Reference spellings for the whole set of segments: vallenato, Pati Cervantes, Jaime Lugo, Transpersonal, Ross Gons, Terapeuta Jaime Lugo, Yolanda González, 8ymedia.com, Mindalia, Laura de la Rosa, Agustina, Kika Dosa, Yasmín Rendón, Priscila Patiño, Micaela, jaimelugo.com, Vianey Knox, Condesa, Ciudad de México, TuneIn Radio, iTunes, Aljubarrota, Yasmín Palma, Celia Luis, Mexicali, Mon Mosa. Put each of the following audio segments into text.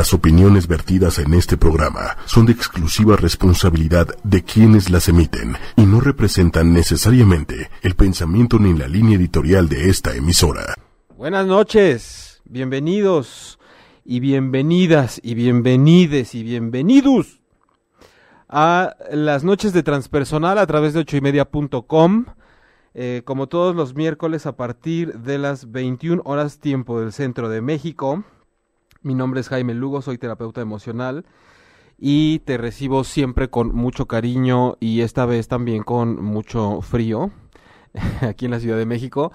Las opiniones vertidas en este programa son de exclusiva responsabilidad de quienes las emiten y no representan necesariamente el pensamiento ni la línea editorial de esta emisora. Buenas noches, bienvenidos y bienvenidas y bienvenides y bienvenidos a las noches de Transpersonal a través de 8ymedia.com. Como todos los miércoles a partir de las 21 horas tiempo del centro de México. Mi nombre es Jaime Lugo, soy terapeuta emocional y te recibo siempre con mucho cariño y esta vez también con mucho frío aquí en la Ciudad de México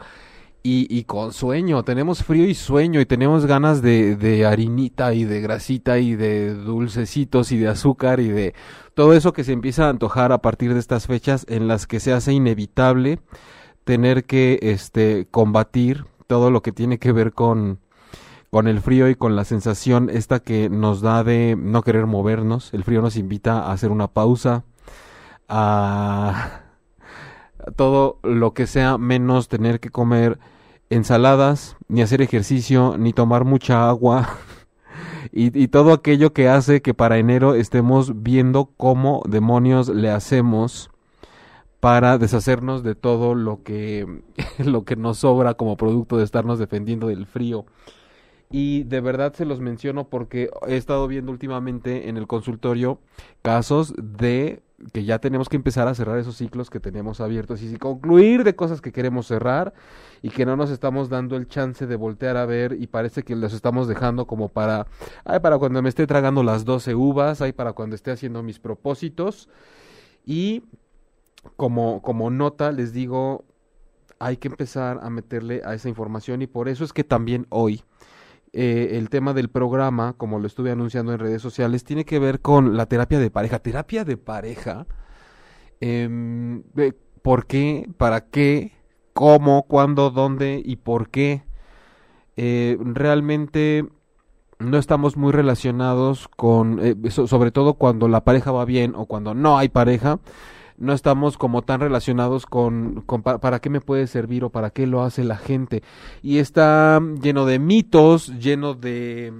y con sueño. Tenemos frío y sueño y tenemos ganas de harinita y de grasita y de dulcecitos y de azúcar y de todo eso que se empieza a antojar a partir de estas fechas en las que se hace inevitable tener que combatir todo lo que tiene que ver con el frío y con la sensación esta que nos da de no querer movernos. El frío nos invita a hacer una pausa, a todo lo que sea menos tener que comer ensaladas, ni hacer ejercicio, ni tomar mucha agua y todo aquello que hace que para enero estemos viendo cómo demonios le hacemos para deshacernos de todo lo que nos sobra como producto de estarnos defendiendo del frío. Y de verdad se los menciono porque he estado viendo últimamente en el consultorio casos de que ya tenemos que empezar a cerrar esos ciclos que tenemos abiertos y concluir de cosas que queremos cerrar y que no nos estamos dando el chance de voltear a ver y parece que los estamos dejando como para cuando me esté tragando las 12 uvas, para cuando esté haciendo mis propósitos. Y como nota les digo, hay que empezar a meterle a esa información y por eso es que también hoy el tema del programa, como lo estuve anunciando en redes sociales, tiene que ver con la terapia de pareja. Terapia de pareja, ¿por qué? ¿Para qué? ¿Cómo? ¿Cuándo? ¿Dónde? ¿Y por qué? Realmente no estamos muy relacionados con, sobre todo cuando la pareja va bien o cuando no hay pareja, no estamos como tan relacionados con para qué me puede servir o para qué lo hace la gente. Y está lleno de mitos, lleno de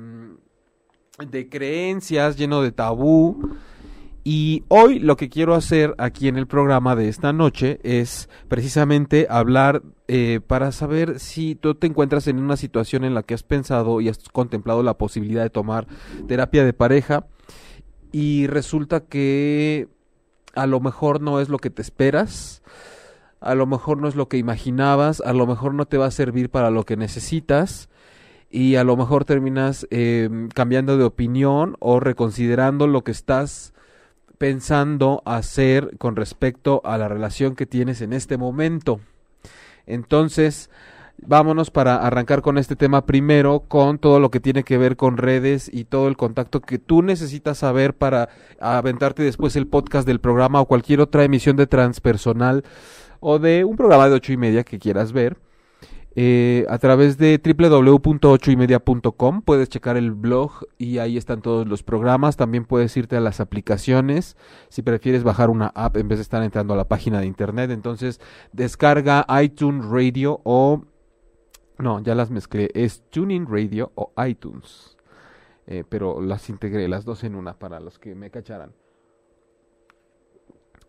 creencias, lleno de tabú. Y hoy lo que quiero hacer aquí en el programa de esta noche es precisamente hablar para saber si tú te encuentras en una situación en la que has pensado y has contemplado la posibilidad de tomar terapia de pareja y resulta que a lo mejor no es lo que te esperas, a lo mejor no es lo que imaginabas, a lo mejor no te va a servir para lo que necesitas y a lo mejor terminas cambiando de opinión o reconsiderando lo que estás pensando hacer con respecto a la relación que tienes en este momento. Entonces, vámonos para arrancar con este tema primero, con todo lo que tiene que ver con redes y todo el contacto que tú necesitas saber para aventarte después el podcast del programa o cualquier otra emisión de Transpersonal o de un programa de 8ymedia que quieras ver. A través de www.8ymedia.com puedes checar el blog y ahí están todos los programas. También puedes irte a las aplicaciones si prefieres bajar una app en vez de estar entrando a la página de internet. Entonces descarga iTunes Radio o... no, ya las mezclé, es TuneIn Radio o iTunes, pero las integré, las dos en una para los que me cacharan.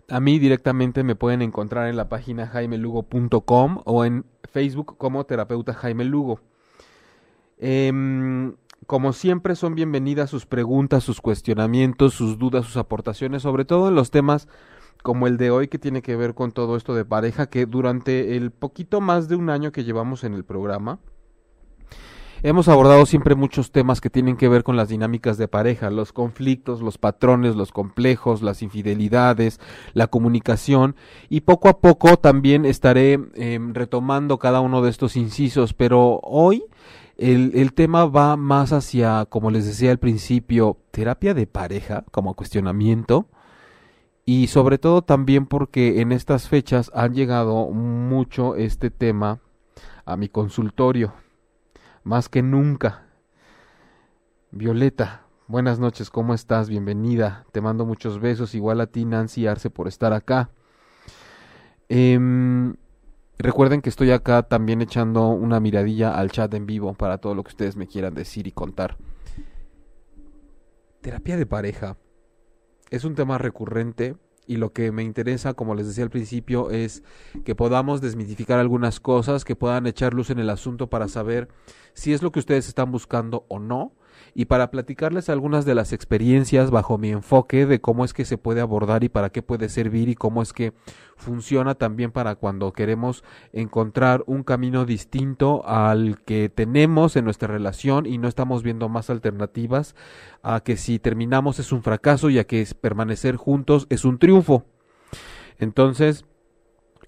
A mí directamente me pueden encontrar en la página jaimelugo.com o en Facebook como Terapeuta Jaime Lugo. Como siempre son bienvenidas sus preguntas, sus cuestionamientos, sus dudas, sus aportaciones, sobre todo en los temas como el de hoy que tiene que ver con todo esto de pareja, que durante el poquito más de un año que llevamos en el programa, hemos abordado siempre muchos temas que tienen que ver con las dinámicas de pareja, los conflictos, los patrones, los complejos, las infidelidades, la comunicación, y poco a poco también estaré retomando cada uno de estos incisos, pero hoy el tema va más hacia, como les decía al principio, terapia de pareja como cuestionamiento. Y sobre todo también porque en estas fechas han llegado mucho este tema a mi consultorio, más que nunca. Violeta, buenas noches, ¿cómo estás? Bienvenida, te mando muchos besos, igual a ti Nancy Arce por estar acá. Recuerden que estoy acá también echando una miradilla al chat en vivo para todo lo que ustedes me quieran decir y contar. Terapia de pareja es un tema recurrente y lo que me interesa, como les decía al principio, es que podamos desmitificar algunas cosas, que puedan echar luz en el asunto para saber si es lo que ustedes están buscando o no, y para platicarles algunas de las experiencias bajo mi enfoque de cómo es que se puede abordar y para qué puede servir y cómo es que funciona también para cuando queremos encontrar un camino distinto al que tenemos en nuestra relación y no estamos viendo más alternativas, a que si terminamos es un fracaso y a que permanecer juntos es un triunfo. Entonces,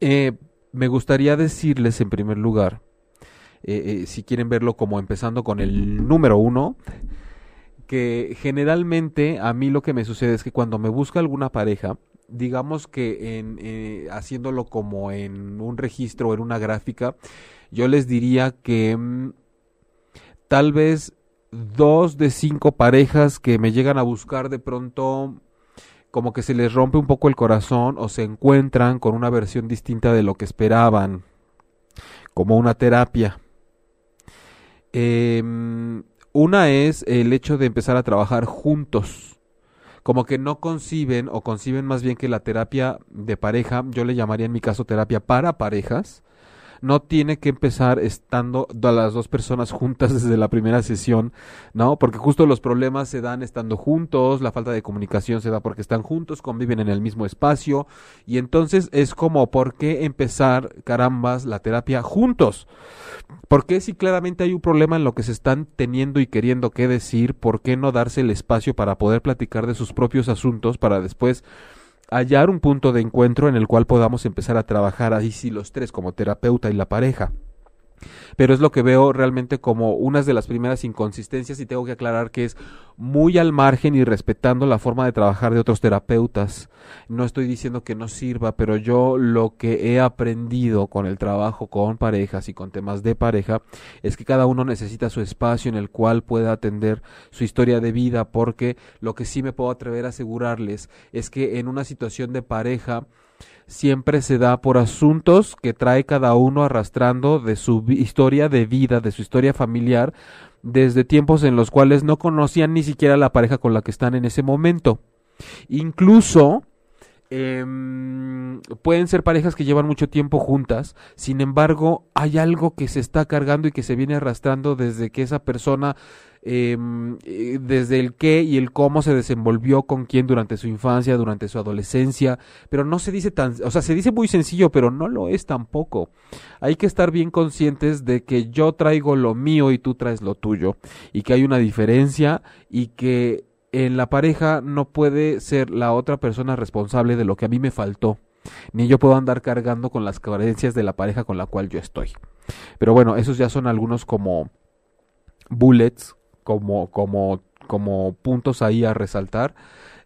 me gustaría decirles en primer lugar, si quieren verlo como empezando con el número 1, que generalmente a mí lo que me sucede es que cuando me busca alguna pareja, digamos que haciéndolo como en un registro o en una gráfica, yo les diría que tal vez 2 de 5 parejas que me llegan a buscar de pronto como que se les rompe un poco el corazón o se encuentran con una versión distinta de lo que esperaban, como una terapia. Una es el hecho de empezar a trabajar juntos, como que no conciben o conciben más bien que la terapia de pareja, yo le llamaría en mi caso terapia para parejas, no tiene que empezar estando las dos personas juntas desde la primera sesión, ¿no? Porque justo los problemas se dan estando juntos, la falta de comunicación se da porque están juntos, conviven en el mismo espacio, y entonces es como, ¿por qué empezar, carambas, la terapia juntos? ¿Por qué si claramente hay un problema en lo que se están teniendo y queriendo que decir, por qué no darse el espacio para poder platicar de sus propios asuntos para después hallar un punto de encuentro en el cual podamos empezar a trabajar ahí sí los tres, como terapeuta y la pareja? Pero es lo que veo realmente como unas de las primeras inconsistencias, y tengo que aclarar que es muy al margen y respetando la forma de trabajar de otros terapeutas. No estoy diciendo que no sirva, pero yo lo que he aprendido con el trabajo con parejas y con temas de pareja es que cada uno necesita su espacio en el cual pueda atender su historia de vida, porque lo que sí me puedo atrever a asegurarles es que en una situación de pareja siempre se da por asuntos que trae cada uno arrastrando de su historia de vida, de su historia familiar, desde tiempos en los cuales no conocían ni siquiera la pareja con la que están en ese momento. Incluso pueden ser parejas que llevan mucho tiempo juntas, sin embargo, hay algo que se está cargando y que se viene arrastrando desde que esa persona, desde el qué y el cómo se desenvolvió con quién durante su infancia, durante su adolescencia, pero no se dice tan, o sea, se dice muy sencillo, pero no lo es tampoco. Hay que estar bien conscientes de que yo traigo lo mío y tú traes lo tuyo, y que hay una diferencia y que en la pareja no puede ser la otra persona responsable de lo que a mí me faltó, ni yo puedo andar cargando con las carencias de la pareja con la cual yo estoy. Pero bueno, esos ya son algunos como bullets, como puntos ahí a resaltar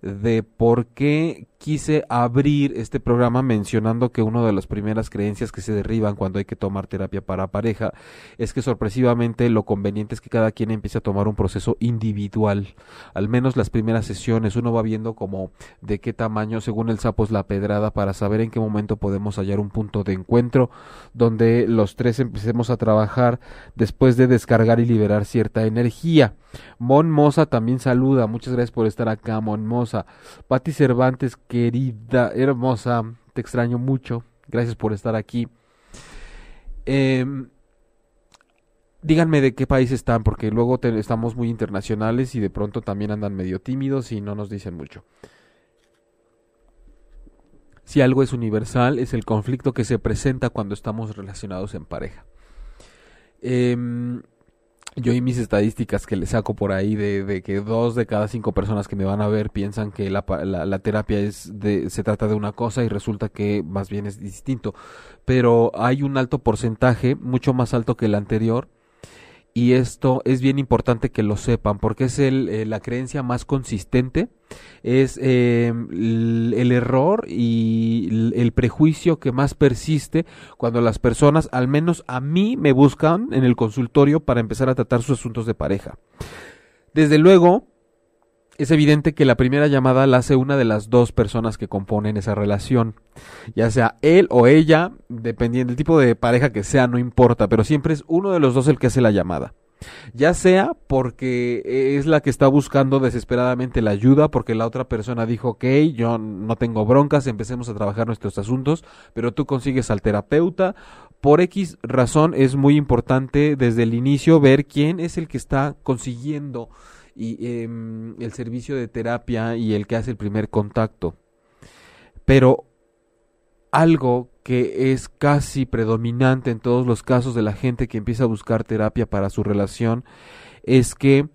de por qué quise abrir este programa mencionando que una de las primeras creencias que se derriban cuando hay que tomar terapia para pareja es que sorpresivamente lo conveniente es que cada quien empiece a tomar un proceso individual, al menos las primeras sesiones. Uno va viendo como de qué tamaño, según el sapo es la pedrada, para saber en qué momento podemos hallar un punto de encuentro donde los tres empecemos a trabajar después de descargar y liberar cierta energía. Mon Mosa también saluda, muchas gracias por estar acá, Mon Mosa. Pati Cervantes, querida, hermosa, te extraño mucho, gracias por estar aquí. Díganme de qué país están, porque luego estamos muy internacionales y de pronto también andan medio tímidos y no nos dicen mucho. Si algo es universal, es el conflicto que se presenta cuando estamos relacionados en pareja. Yo y mis estadísticas que le saco por ahí de que 2 de cada 5 personas que me van a ver piensan que la terapia se trata de una cosa y resulta que más bien es distinto. Pero hay un alto porcentaje, mucho más alto que el anterior, y esto es bien importante que lo sepan porque es la creencia más consistente, es el error y el prejuicio que más persiste cuando las personas, al menos a mí, me buscan en el consultorio para empezar a tratar sus asuntos de pareja. Desde luego, es evidente que la primera llamada la hace una de las dos personas que componen esa relación, ya sea él o ella, dependiendo del tipo de pareja que sea, no importa, pero siempre es uno de los dos el que hace la llamada. ya sea porque es la que está buscando desesperadamente la ayuda, porque la otra persona dijo, ok, yo no tengo broncas, empecemos a trabajar nuestros asuntos, pero tú consigues al terapeuta. Por X razón es muy importante desde el inicio ver quién es el que está consiguiendo el servicio de terapia y el que hace el primer contacto. Pero algo que es casi predominante en todos los casos de la gente que empieza a buscar terapia para su relación es que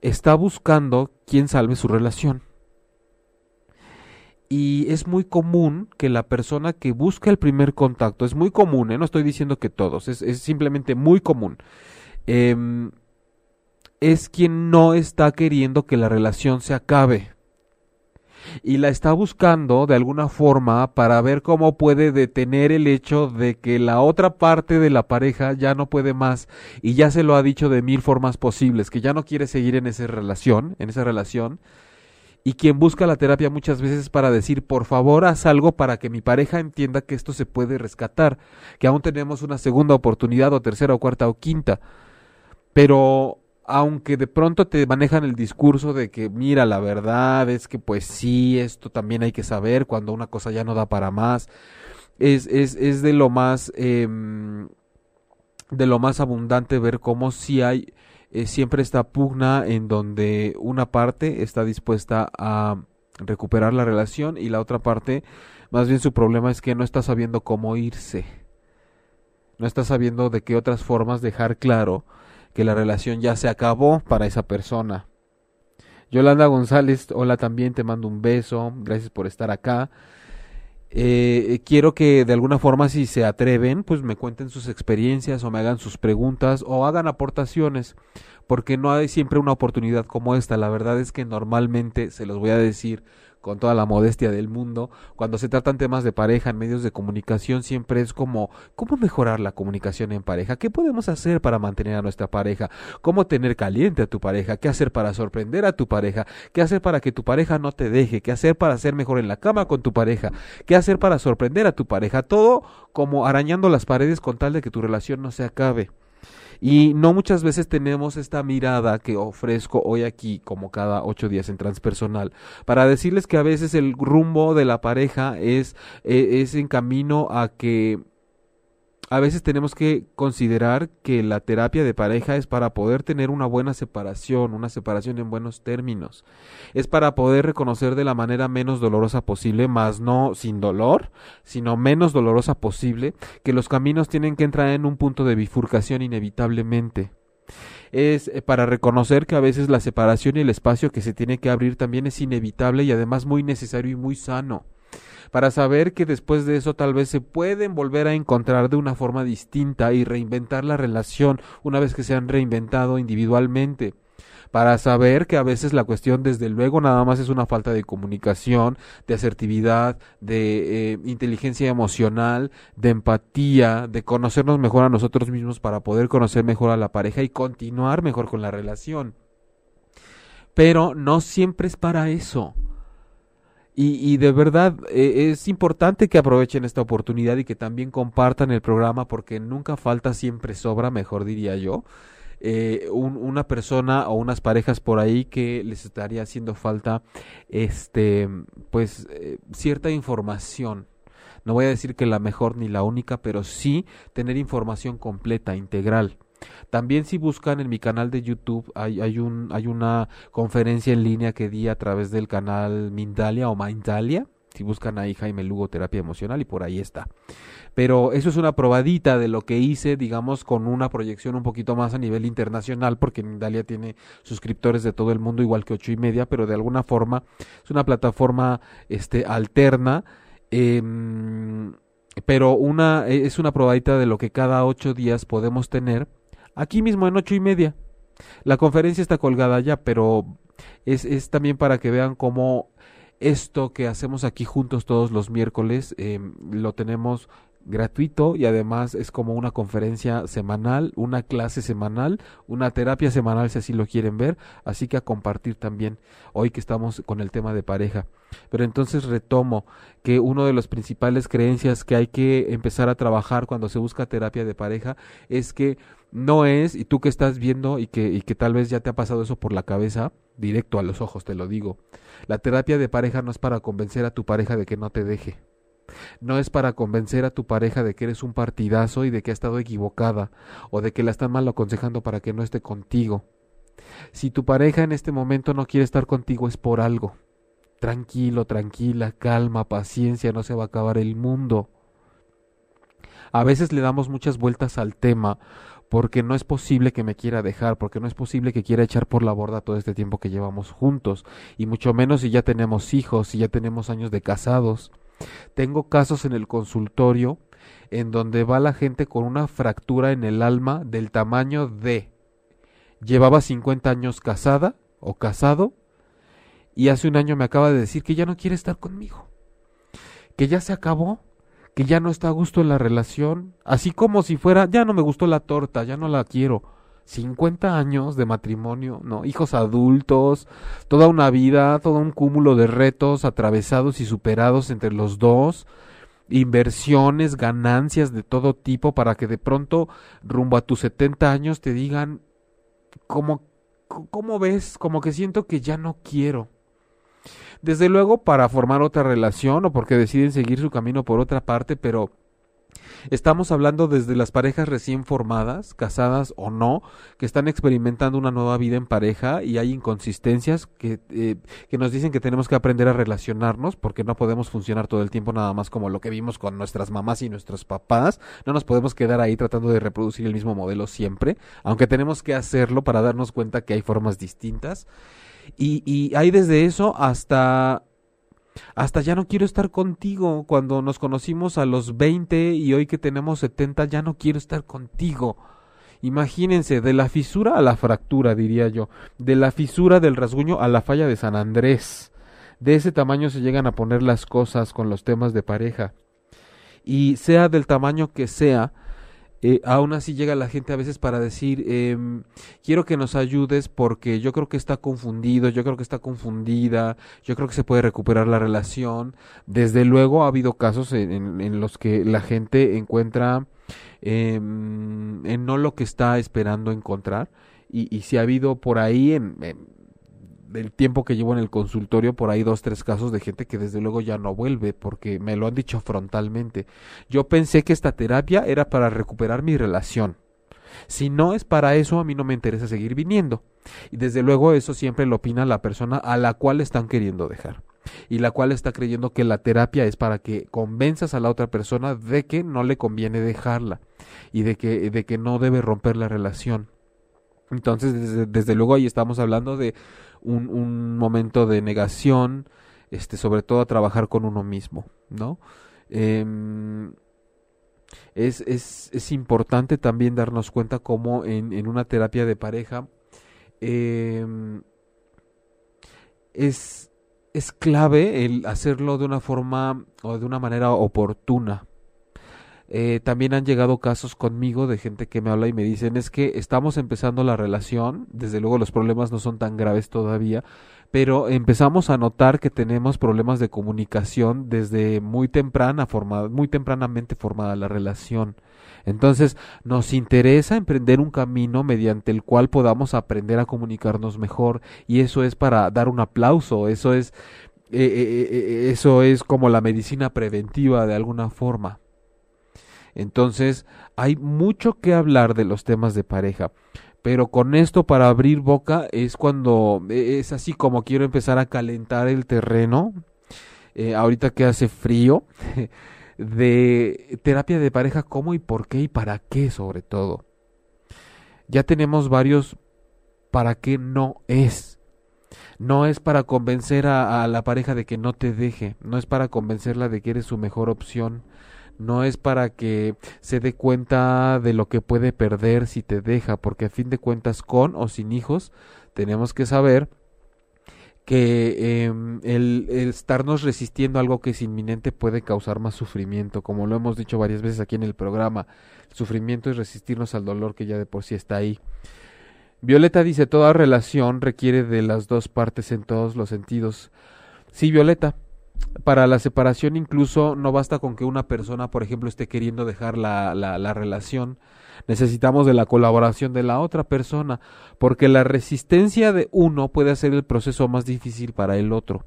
está buscando quién salve su relación. Y es muy común que la persona que busca el primer contacto, es muy común, no estoy diciendo que todos, es simplemente muy común, es quien no está queriendo que la relación se acabe. Y la está buscando de alguna forma para ver cómo puede detener el hecho de que la otra parte de la pareja ya no puede más y ya se lo ha dicho de mil formas posibles, que ya no quiere seguir en esa relación. Y quien busca la terapia muchas veces para decir, por favor, haz algo para que mi pareja entienda que esto se puede rescatar, que aún tenemos una segunda oportunidad o tercera o cuarta o quinta. Pero aunque de pronto te manejan el discurso de que mira, la verdad es que pues sí, esto también hay que saber cuando una cosa ya no da para más, es de lo más abundante ver cómo sí hay siempre esta pugna en donde una parte está dispuesta a recuperar la relación y la otra parte, más bien su problema es que no está sabiendo cómo irse, no está sabiendo de qué otras formas dejar claro que la relación ya se acabó para esa persona. Yolanda González, hola también, te mando un beso, gracias por estar acá. Quiero que de alguna forma, si se atreven, pues me cuenten sus experiencias o me hagan sus preguntas o hagan aportaciones, porque no hay siempre una oportunidad como esta. La verdad es que normalmente, se los voy a decir con toda la modestia del mundo, cuando se tratan temas de pareja en medios de comunicación, siempre es como, ¿cómo mejorar la comunicación en pareja? ¿Qué podemos hacer para mantener a nuestra pareja? ¿Cómo tener caliente a tu pareja? ¿Qué hacer para sorprender a tu pareja? ¿Qué hacer para que tu pareja no te deje? ¿Qué hacer para ser mejor en la cama con tu pareja? ¿Qué hacer para sorprender a tu pareja? Todo como arañando las paredes con tal de que tu relación no se acabe. Y no muchas veces tenemos esta mirada que ofrezco hoy aquí, como cada 8 días en Transpersonal, para decirles que a veces el rumbo de la pareja es en camino a que a veces tenemos que considerar que la terapia de pareja es para poder tener una buena separación, en buenos términos. Es para poder reconocer de la manera menos dolorosa posible, más no sin dolor, sino menos dolorosa posible, que los caminos tienen que entrar en un punto de bifurcación inevitablemente. Es para reconocer que a veces la separación y el espacio que se tiene que abrir también es inevitable y además muy necesario y muy sano. Para saber que después de eso tal vez se pueden volver a encontrar de una forma distinta y reinventar la relación una vez que se han reinventado individualmente. Para saber que a veces la cuestión desde luego nada más es una falta de comunicación, de asertividad, de inteligencia emocional, de empatía, de conocernos mejor a nosotros mismos para poder conocer mejor a la pareja y continuar mejor con la relación. Pero no siempre es para eso. Y de verdad es importante que aprovechen esta oportunidad y que también compartan el programa, porque nunca falta, siempre sobra, mejor diría yo, una persona o unas parejas por ahí que les estaría haciendo falta cierta información. No voy a decir que la mejor ni la única, pero sí tener información completa, integral. También si buscan en mi canal de YouTube hay una conferencia en línea que di a través del canal Mindalia, si buscan ahí Jaime Lugo Terapia Emocional y por ahí está. Pero eso es una probadita de lo que hice, digamos, con una proyección un poquito más a nivel internacional, porque Mindalia tiene suscriptores de todo el mundo, igual que 8ymedia, pero de alguna forma es una plataforma alterna, pero es una probadita de lo que cada 8 días podemos tener. Aquí mismo en 8ymedia. La conferencia está colgada ya, pero es también para que vean cómo esto que hacemos aquí juntos todos los miércoles lo tenemos gratuito, y además es como una conferencia semanal, una clase semanal, una terapia semanal si así lo quieren ver, así que a compartir también hoy que estamos con el tema de pareja. Pero entonces retomo que uno de los principales creencias que hay que empezar a trabajar cuando se busca terapia de pareja es que no es, y tú que estás viendo y que tal vez ya te ha pasado eso por la cabeza, directo a los ojos te lo digo, la terapia de pareja no es para convencer a tu pareja de que no te deje. No es para convencer a tu pareja de que eres un partidazo y de que ha estado equivocada o de que la están mal aconsejando para que no esté contigo. Si tu pareja en este momento no quiere estar contigo es por algo. Tranquilo, tranquila, calma, paciencia, no se va a acabar el mundo. A veces le damos muchas vueltas al tema porque no es posible que me quiera dejar, porque no es posible que quiera echar por la borda todo este tiempo que llevamos juntos, y mucho menos si ya tenemos hijos, si ya tenemos años de casados. Tengo casos en el consultorio en donde va la gente con una fractura en el alma del tamaño de llevaba 50 años casada o casado y hace un año me acaba de decir que ya no quiere estar conmigo, que ya se acabó, que ya no está a gusto en la relación, así como si fuera, ya no me gustó la torta, ya no la quiero. 50 años de matrimonio, ¿no? Hijos adultos, toda una vida, todo un cúmulo de retos atravesados y superados entre los dos, inversiones, ganancias de todo tipo, para que de pronto, rumbo a tus 70 años, te digan, ¿cómo ves? Como que siento que ya no quiero. Desde luego para formar otra relación o porque deciden seguir su camino por otra parte, pero estamos hablando desde las parejas recién formadas, casadas o no, que están experimentando una nueva vida en pareja y hay inconsistencias que nos dicen que tenemos que aprender a relacionarnos porque no podemos funcionar todo el tiempo nada más como lo que vimos con nuestras mamás y nuestros papás. No nos podemos quedar ahí tratando de reproducir el mismo modelo siempre, aunque tenemos que hacerlo para darnos cuenta que hay formas distintas. Y hay desde eso hasta ya no quiero estar contigo. Cuando nos conocimos a los 20 y hoy que tenemos 70, ya no quiero estar contigo. Imagínense, de la fisura a la fractura, diría yo, de la fisura del rasguño a la falla de San Andrés. De ese tamaño se llegan a poner las cosas con los temas de pareja. Y sea del tamaño que sea, aún así llega la gente a veces para decir, quiero que nos ayudes porque yo creo que está confundido, yo creo que está confundida, yo creo que se puede recuperar la relación. Desde luego ha habido casos en los que la gente encuentra en no lo que está esperando encontrar, y si ha habido por ahí del tiempo que llevo en el consultorio, por ahí 2, 3 casos de gente que desde luego ya no vuelve, porque me lo han dicho frontalmente. Yo pensé que esta terapia era para recuperar mi relación. Si no es para eso, a mí no me interesa seguir viniendo. Y desde luego eso siempre lo opina la persona a la cual están queriendo dejar, y la cual está creyendo que la terapia es para que convenzas a la otra persona de que no le conviene dejarla y de que no debe romper la relación. Entonces, desde luego ahí estamos hablando de un momento de negación, sobre todo a trabajar con uno mismo, ¿no? Es importante también darnos cuenta cómo en una terapia de pareja es clave el hacerlo de una forma o de una manera oportuna. También han llegado casos conmigo de gente que me habla y me dicen, es que estamos empezando la relación, desde luego los problemas no son tan graves todavía, pero empezamos a notar que tenemos problemas de comunicación desde muy tempranamente formada la relación. Entonces nos interesa emprender un camino mediante el cual podamos aprender a comunicarnos mejor, y eso es para dar un aplauso, eso es como la medicina preventiva de alguna forma. Entonces, hay mucho que hablar de los temas de pareja, pero con esto para abrir boca es cuando es así como quiero empezar a calentar el terreno, ahorita que hace frío, de terapia de pareja, cómo y por qué y para qué sobre todo. Ya tenemos varios para qué no es. No es para convencer a la pareja de que no te deje, no es para convencerla de que eres su mejor opción. No es para que se dé cuenta de lo que puede perder si te deja, porque a fin de cuentas, con o sin hijos, tenemos que saber que el estarnos resistiendo a algo que es inminente puede causar más sufrimiento, como lo hemos dicho varias veces aquí en el programa. El sufrimiento es resistirnos al dolor que ya de por sí está ahí. Violeta dice, toda relación requiere de las dos partes en todos los sentidos. Sí, Violeta, para la separación incluso no basta con que una persona, por ejemplo, esté queriendo dejar la relación. Necesitamos de la colaboración de la otra persona, porque la resistencia de uno puede hacer el proceso más difícil para el otro.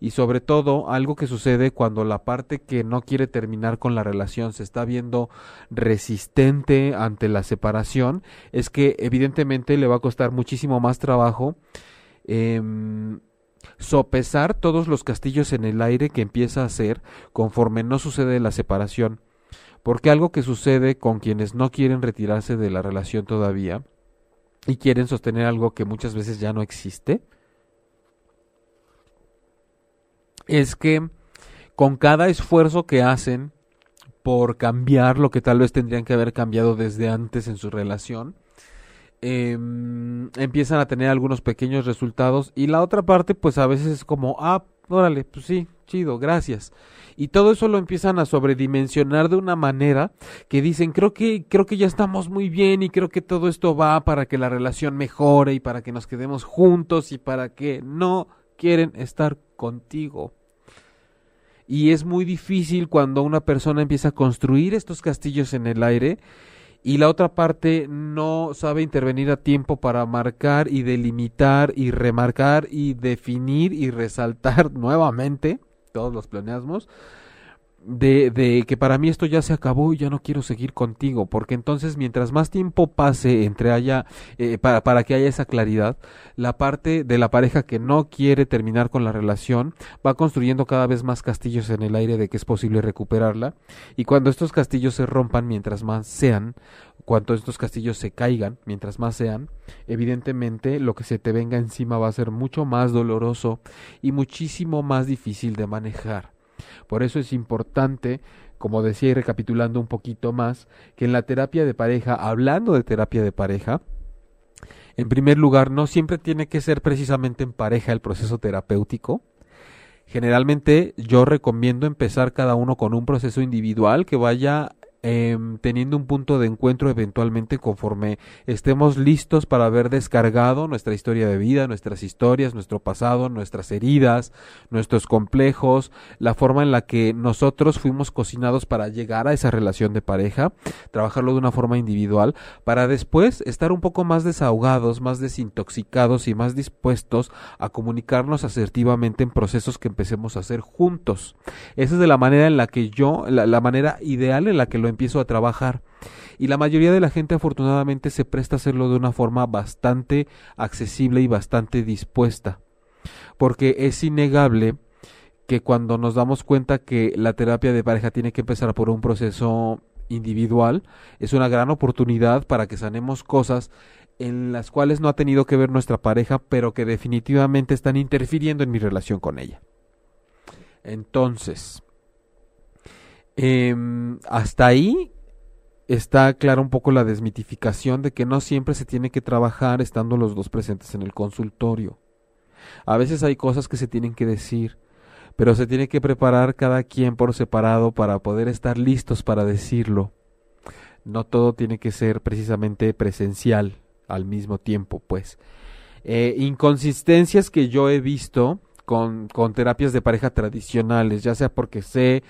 Y sobre todo, algo que sucede cuando la parte que no quiere terminar con la relación se está viendo resistente ante la separación, es que evidentemente le va a costar muchísimo más trabajo sopesar todos los castillos en el aire que empieza a hacer conforme no sucede la separación. Porque algo que sucede con quienes no quieren retirarse de la relación todavía y quieren sostener algo que muchas veces ya no existe, es que con cada esfuerzo que hacen por cambiar lo que tal vez tendrían que haber cambiado desde antes en su relación, empiezan a tener algunos pequeños resultados, y la otra parte pues a veces es como, órale, pues sí, chido, gracias. Y todo eso lo empiezan a sobredimensionar de una manera que dicen, creo que ya estamos muy bien y creo que todo esto va para que la relación mejore y para que nos quedemos juntos y para que no quieren estar contigo. Y es muy difícil cuando una persona empieza a construir estos castillos en el aire y la otra parte no sabe intervenir a tiempo para marcar y delimitar y remarcar y definir y resaltar nuevamente todos los pleonasmos de que para mí esto ya se acabó y ya no quiero seguir contigo, porque entonces mientras más tiempo pase entre haya para que haya esa claridad, la parte de la pareja que no quiere terminar con la relación va construyendo cada vez más castillos en el aire de que es posible recuperarla, y cuando estos castillos se rompan, mientras más sean, cuando estos castillos se caigan, mientras más sean, evidentemente lo que se te venga encima va a ser mucho más doloroso y muchísimo más difícil de manejar. Por eso es importante, como decía, y recapitulando un poquito más, que en la terapia de pareja, hablando de terapia de pareja, en primer lugar, no siempre tiene que ser precisamente en pareja el proceso terapéutico. Generalmente yo recomiendo empezar cada uno con un proceso individual que vaya teniendo un punto de encuentro eventualmente conforme estemos listos para haber descargado nuestra historia de vida, nuestras historias, nuestro pasado, nuestras heridas, nuestros complejos, la forma en la que nosotros fuimos cocinados para llegar a esa relación de pareja, trabajarlo de una forma individual, para después estar un poco más desahogados, más desintoxicados y más dispuestos a comunicarnos asertivamente en procesos que empecemos a hacer juntos. Esa es de la manera en la que yo, la manera ideal en la que lo empiezo a trabajar, y la mayoría de la gente afortunadamente se presta a hacerlo de una forma bastante accesible y bastante dispuesta, porque es innegable que cuando nos damos cuenta que la terapia de pareja tiene que empezar por un proceso individual, es una gran oportunidad para que sanemos cosas en las cuales no ha tenido que ver nuestra pareja, pero que definitivamente están interfiriendo en mi relación con ella. Entonces, hasta ahí está clara un poco la desmitificación de que no siempre se tiene que trabajar estando los dos presentes en el consultorio. A veces hay cosas que se tienen que decir, pero se tiene que preparar cada quien por separado para poder estar listos para decirlo. No todo tiene que ser precisamente presencial al mismo tiempo, pues. Inconsistencias que yo he visto con terapias de pareja tradicionales, ya sea porque sé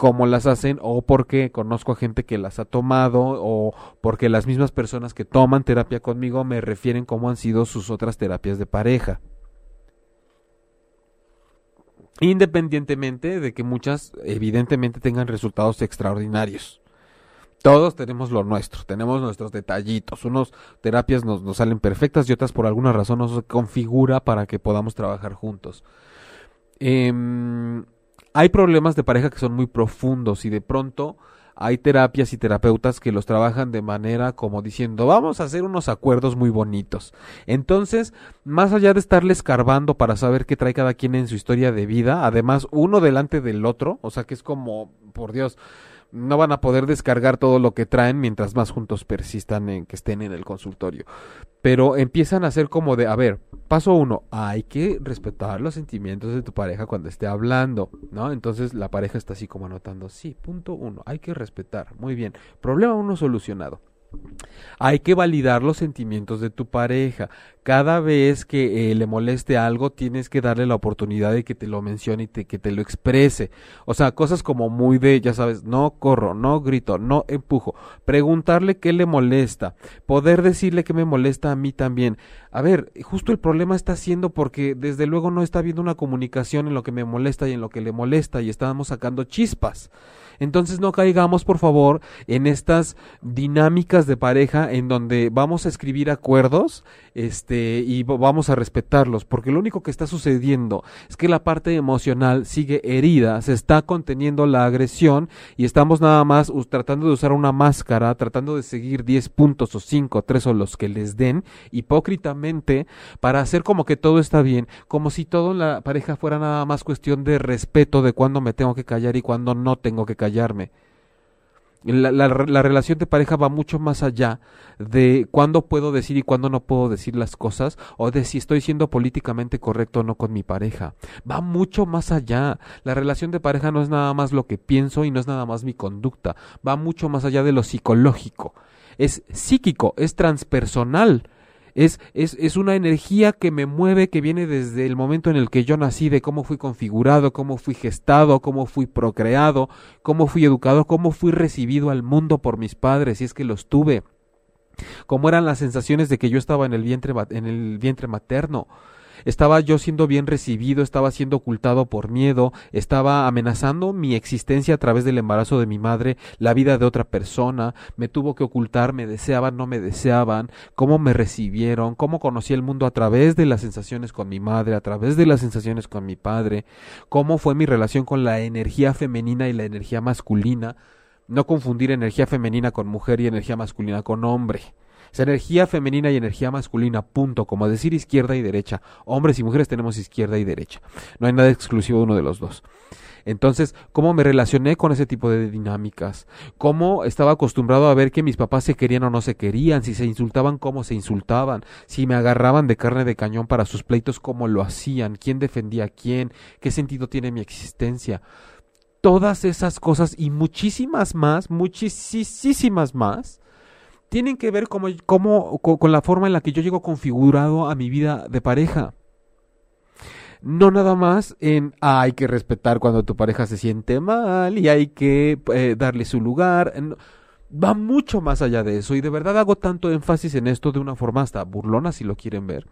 cómo las hacen o porque conozco a gente que las ha tomado o porque las mismas personas que toman terapia conmigo me refieren cómo han sido sus otras terapias de pareja. Independientemente de que muchas evidentemente tengan resultados extraordinarios. Todos tenemos lo nuestro, tenemos nuestros detallitos. Unos terapias nos salen perfectas y otras por alguna razón nos configura para que podamos trabajar juntos. Hay problemas de pareja que son muy profundos y de pronto hay terapias y terapeutas que los trabajan de manera como diciendo, vamos a hacer unos acuerdos muy bonitos. Entonces, más allá de estarle escarbando para saber qué trae cada quien en su historia de vida, además uno delante del otro, o sea que es como, por Dios, no van a poder descargar todo lo que traen mientras más juntos persistan en que estén en el consultorio. Pero empiezan a ser como de, a ver, paso 1, hay que respetar los sentimientos de tu pareja cuando esté hablando, ¿no? Entonces la pareja está así como anotando, sí, punto 1, hay que respetar, muy bien, problema 1 solucionado. Hay que validar los sentimientos de tu pareja. Cada vez que le moleste algo, tienes que darle la oportunidad de que te lo mencione y que te lo exprese. O sea, cosas como muy de, ya sabes, no corro, no grito, no empujo. Preguntarle qué le molesta. Poder decirle qué me molesta a mí también. A ver, justo el problema está siendo porque desde luego no está habiendo una comunicación en lo que me molesta y en lo que le molesta y estamos sacando chispas. Entonces no caigamos, por favor, en estas dinámicas de pareja en donde vamos a escribir acuerdos y vamos a respetarlos, porque lo único que está sucediendo es que la parte emocional sigue herida, se está conteniendo la agresión y estamos nada más tratando de usar una máscara, tratando de seguir 10 puntos o 5, 3 o los que les den, hipócritamente, para hacer como que todo está bien, como si toda la pareja fuera nada más cuestión de respeto de cuándo me tengo que callar y cuándo no tengo que callarme. La relación de pareja va mucho más allá de cuándo puedo decir y cuándo no puedo decir las cosas, o de si estoy siendo políticamente correcto o no con mi pareja. Va mucho más allá. La relación de pareja no es nada más lo que pienso y no es nada más mi conducta. Va mucho más allá de lo psicológico. Es psíquico, es transpersonal. Es una energía que me mueve, que viene desde el momento en el que yo nací, de cómo fui configurado, cómo fui gestado, cómo fui procreado, cómo fui educado, cómo fui recibido al mundo por mis padres, si es que los tuve, cómo eran las sensaciones de que yo estaba en el vientre materno. Estaba yo siendo bien recibido, estaba siendo ocultado por miedo, estaba amenazando mi existencia a través del embarazo de mi madre, la vida de otra persona, me tuvo que ocultar, me deseaban, no me deseaban, cómo me recibieron, cómo conocí el mundo a través de las sensaciones con mi madre, a través de las sensaciones con mi padre, cómo fue mi relación con la energía femenina y la energía masculina, no confundir energía femenina con mujer y energía masculina con hombre. Es energía femenina y energía masculina, punto, como decir izquierda y derecha. Hombres y mujeres tenemos izquierda y derecha. No hay nada exclusivo de uno de los dos. Entonces, ¿cómo me relacioné con ese tipo de dinámicas? ¿Cómo estaba acostumbrado a ver que mis papás se querían o no se querían? Si se insultaban, ¿cómo se insultaban? Si me agarraban de carne de cañón para sus pleitos, ¿cómo lo hacían? ¿Quién defendía a quién? ¿Qué sentido tiene mi existencia? Todas esas cosas y muchísimas más, tienen que ver con la forma en la que yo llego configurado a mi vida de pareja. No nada más en hay que respetar cuando tu pareja se siente mal y hay que darle su lugar. Va mucho más allá de eso y de verdad hago tanto énfasis en esto de una forma hasta burlona si lo quieren ver.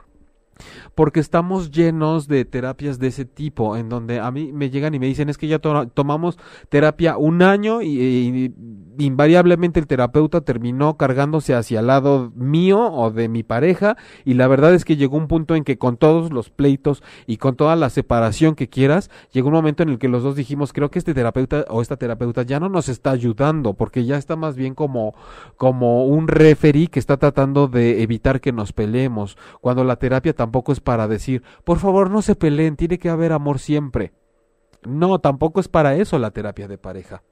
Porque estamos llenos de terapias de ese tipo en donde a mí me llegan y me dicen es que ya tomamos terapia un año y invariablemente el terapeuta terminó cargándose hacia el lado mío o de mi pareja y la verdad es que llegó un punto en que con todos los pleitos y con toda la separación que quieras, llegó un momento en el que los dos dijimos creo que este terapeuta o esta terapeuta ya no nos está ayudando porque ya está más bien como un referee que está tratando de evitar que nos peleemos, cuando la terapia tampoco es para decir, por favor no se peleen, tiene que haber amor siempre. No, tampoco es para eso la terapia de pareja.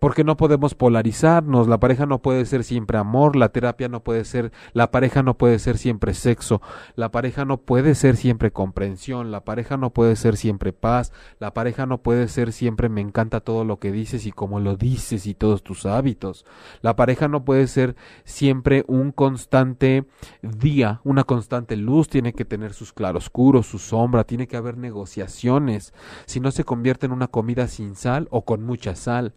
Porque no podemos polarizarnos, la pareja no puede ser siempre amor, la pareja no puede ser siempre sexo, la pareja no puede ser siempre comprensión, la pareja no puede ser siempre paz, la pareja no puede ser siempre me encanta todo lo que dices y cómo lo dices y todos tus hábitos, la pareja no puede ser siempre un constante día, una constante luz, tiene que tener sus claroscuros, su sombra, tiene que haber negociaciones, si no se convierte en una comida sin sal o con mucha sal.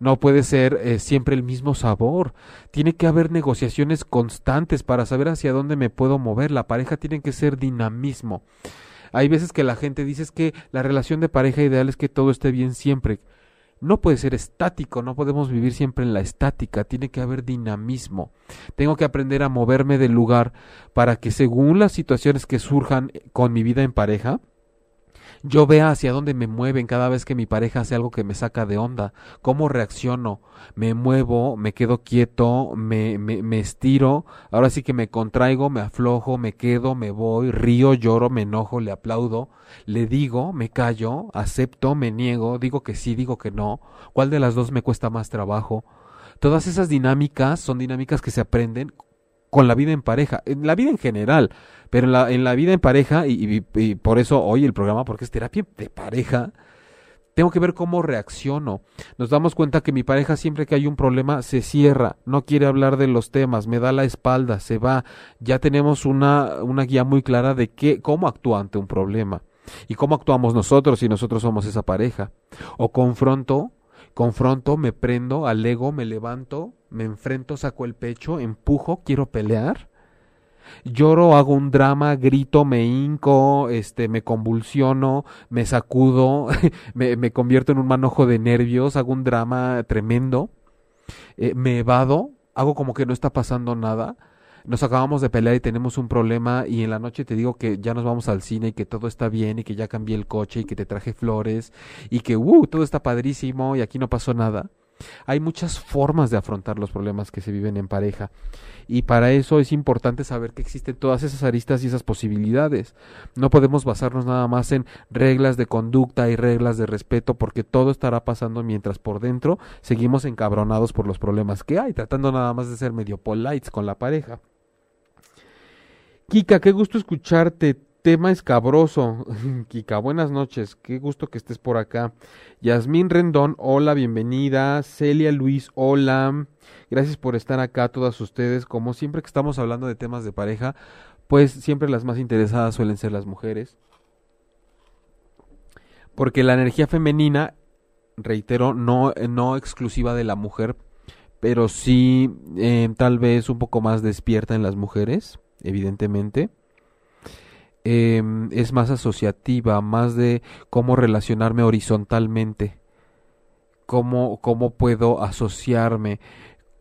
No puede ser siempre el mismo sabor. Tiene que haber negociaciones constantes para saber hacia dónde me puedo mover. La pareja tiene que ser dinamismo. Hay veces que la gente dice es que la relación de pareja ideal es que todo esté bien siempre. No puede ser estático, no podemos vivir siempre en la estática, tiene que haber dinamismo. Tengo que aprender a moverme del lugar para que según las situaciones que surjan con mi vida en pareja, Yo vea hacia dónde me mueven cada vez que mi pareja hace algo que me saca de onda. ¿Cómo reacciono? Me muevo, me quedo quieto, me estiro, ahora sí que me contraigo, me aflojo, me quedo, me voy, río, lloro, me enojo, le aplaudo, le digo, me callo, acepto, me niego, digo que sí, digo que no. ¿Cuál de las dos me cuesta más trabajo? Todas esas dinámicas son dinámicas que se aprenden con la vida en pareja, en la vida en general, pero en la vida en pareja, y por eso hoy el programa, porque es terapia de pareja, tengo que ver cómo reacciono. Nos damos cuenta que mi pareja siempre que hay un problema se cierra, no quiere hablar de los temas, me da la espalda, se va. Ya tenemos una guía muy clara de cómo actúa ante un problema y cómo actuamos nosotros si nosotros somos esa pareja. O confronto, me prendo, alego, me levanto, me enfrento, saco el pecho, empujo, quiero pelear, lloro, hago un drama, grito, me hinco, me convulsiono, me sacudo, me convierto en un manojo de nervios, hago un drama tremendo, me evado, hago como que no está pasando nada. Nos acabamos de pelear y tenemos un problema y en la noche te digo que ya nos vamos al cine y que todo está bien y que ya cambié el coche y que te traje flores y que todo está padrísimo y aquí no pasó nada. Hay muchas formas de afrontar los problemas que se viven en pareja y para eso es importante saber que existen todas esas aristas y esas posibilidades. No podemos basarnos nada más en reglas de conducta y reglas de respeto porque todo estará pasando mientras por dentro seguimos encabronados por los problemas que hay, tratando nada más de ser medio polites con la pareja. Kika, qué gusto escucharte, tema escabroso. Kika, buenas noches, qué gusto que estés por acá. Yasmín Rendón, hola, bienvenida. Celia Luis, hola, gracias por estar acá todas ustedes. Como siempre que estamos hablando de temas de pareja, pues siempre las más interesadas suelen ser las mujeres. Porque la energía femenina, reitero, no exclusiva de la mujer, pero sí tal vez un poco más despierta en las mujeres. Evidentemente, es más asociativa, más de cómo relacionarme horizontalmente, cómo puedo asociarme,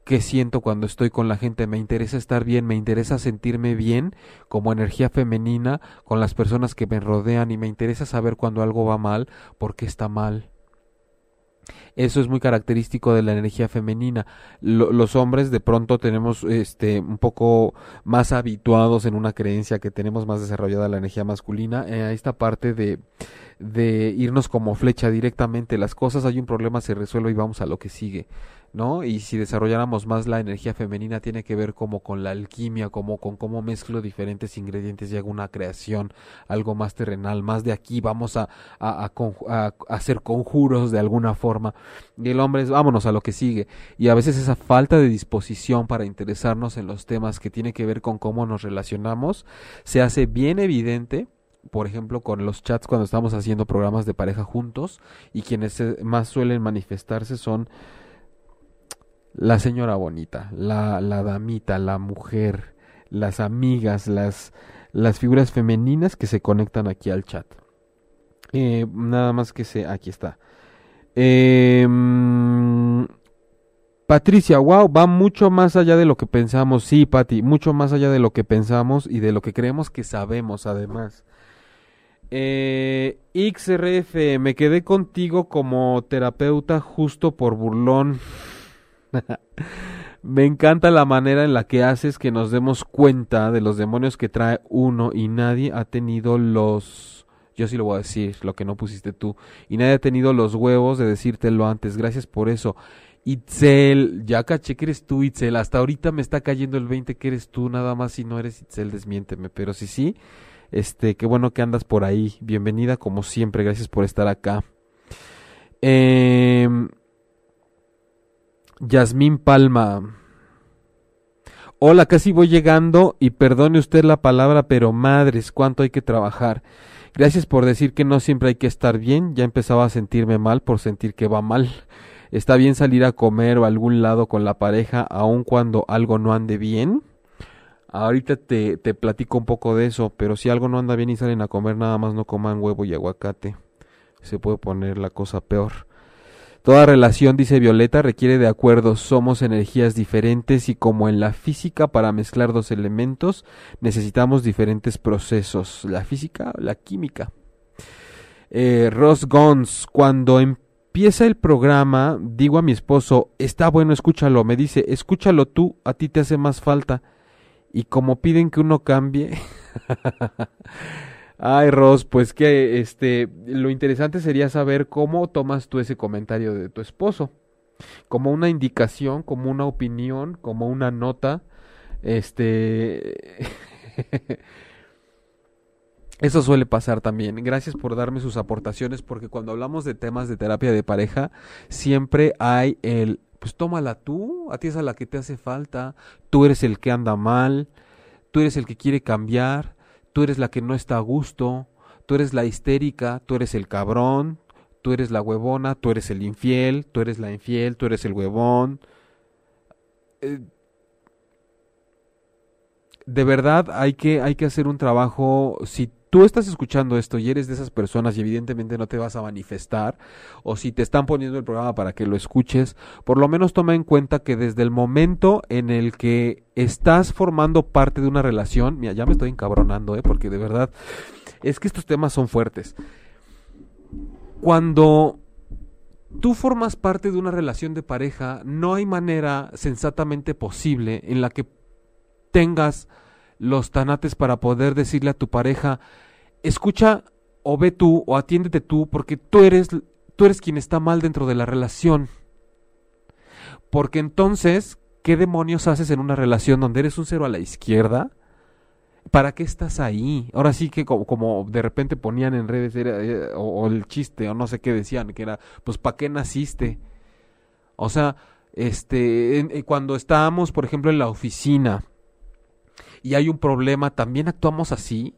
qué siento cuando estoy con la gente, me interesa estar bien, me interesa sentirme bien como energía femenina con las personas que me rodean y me interesa saber cuando algo va mal, por qué está mal. Eso es muy característico de la energía femenina. Los hombres de pronto tenemos un poco más habituados en una creencia que tenemos más desarrollada la energía masculina, esta parte de irnos como flecha directamente, las cosas, hay un problema, se resuelve y vamos a lo que sigue, ¿no? Y si desarrolláramos más la energía femenina, tiene que ver como con la alquimia, como con cómo mezclo diferentes ingredientes y hago una creación, algo más terrenal, más de aquí, vamos a hacer conjuros de alguna forma. Y el hombre es, vámonos a lo que sigue. Y a veces esa falta de disposición para interesarnos en los temas que tiene que ver con cómo nos relacionamos, se hace bien evidente. Por ejemplo, con los chats cuando estamos haciendo programas de pareja juntos, y quienes más suelen manifestarse son la señora bonita, la damita, la mujer, las amigas, las figuras femeninas que se conectan aquí al chat. Nada más que aquí está. Patricia, wow, va mucho más allá de lo que pensamos. Sí, Pati, mucho más allá de lo que pensamos y de lo que creemos que sabemos, además. XRF, me quedé contigo como terapeuta justo por burlón. Me encanta la manera en la que haces que nos demos cuenta de los demonios que trae uno y nadie ha tenido los... Yo sí lo voy a decir, lo que no pusiste tú. Y nadie ha tenido los huevos de decírtelo antes. Gracias por eso. Itzel, ya caché que eres tú, Itzel. Hasta ahorita me está cayendo el 20 que eres tú. Nada más si no eres Itzel, desmiénteme. Pero si sí... qué bueno que andas por ahí. Bienvenida como siempre, gracias por estar acá. Yasmín Palma. Hola, casi voy llegando y perdone usted la palabra, pero madres, cuánto hay que trabajar. Gracias por decir que no siempre hay que estar bien. Ya empezaba a sentirme mal por sentir que va mal. Está bien salir a comer o a algún lado con la pareja, aun cuando algo no ande bien. Ahorita te platico un poco de eso, pero si algo no anda bien y salen a comer, nada más no coman huevo y aguacate. Se puede poner la cosa peor. Toda relación, dice Violeta, requiere de acuerdos. Somos energías diferentes y como en la física, para mezclar dos elementos, necesitamos diferentes procesos. La física, la química. Ross Gons, cuando empieza el programa, digo a mi esposo, está bueno, escúchalo. Me dice, escúchalo tú, a ti te hace más falta. Y como piden que uno cambie... Ay, Ross, pues que lo interesante sería saber cómo tomas tú ese comentario de tu esposo. Como una indicación, como una opinión, como una nota. Eso suele pasar también. Gracias por darme sus aportaciones, porque cuando hablamos de temas de terapia de pareja, siempre hay el, pues tómala tú, a ti es a la que te hace falta, tú eres el que anda mal, tú eres el que quiere cambiar, tú eres la que no está a gusto, tú eres la histérica, tú eres el cabrón, tú eres la huevona, tú eres el infiel, tú eres la infiel, tú eres el huevón. De verdad hay que hacer un trabajo. Si tú estás escuchando esto y eres de esas personas y evidentemente no te vas a manifestar, o si te están poniendo el programa para que lo escuches, por lo menos toma en cuenta que desde el momento en el que estás formando parte de una relación, mira, ya me estoy encabronando, porque de verdad es que estos temas son fuertes. Cuando tú formas parte de una relación de pareja, no hay manera sensatamente posible en la que tengas los tanates para poder decirle a tu pareja, escucha o ve tú o atiéndete tú, porque tú eres quien está mal dentro de la relación. Porque entonces, ¿qué demonios haces en una relación donde eres un cero a la izquierda? ¿Para qué estás ahí? Ahora sí que como de repente ponían en redes, o el chiste, o no sé qué decían, que era, pues ¿para qué naciste? O sea, cuando estábamos, por ejemplo, en la oficina, y hay un problema, ¿también actuamos así?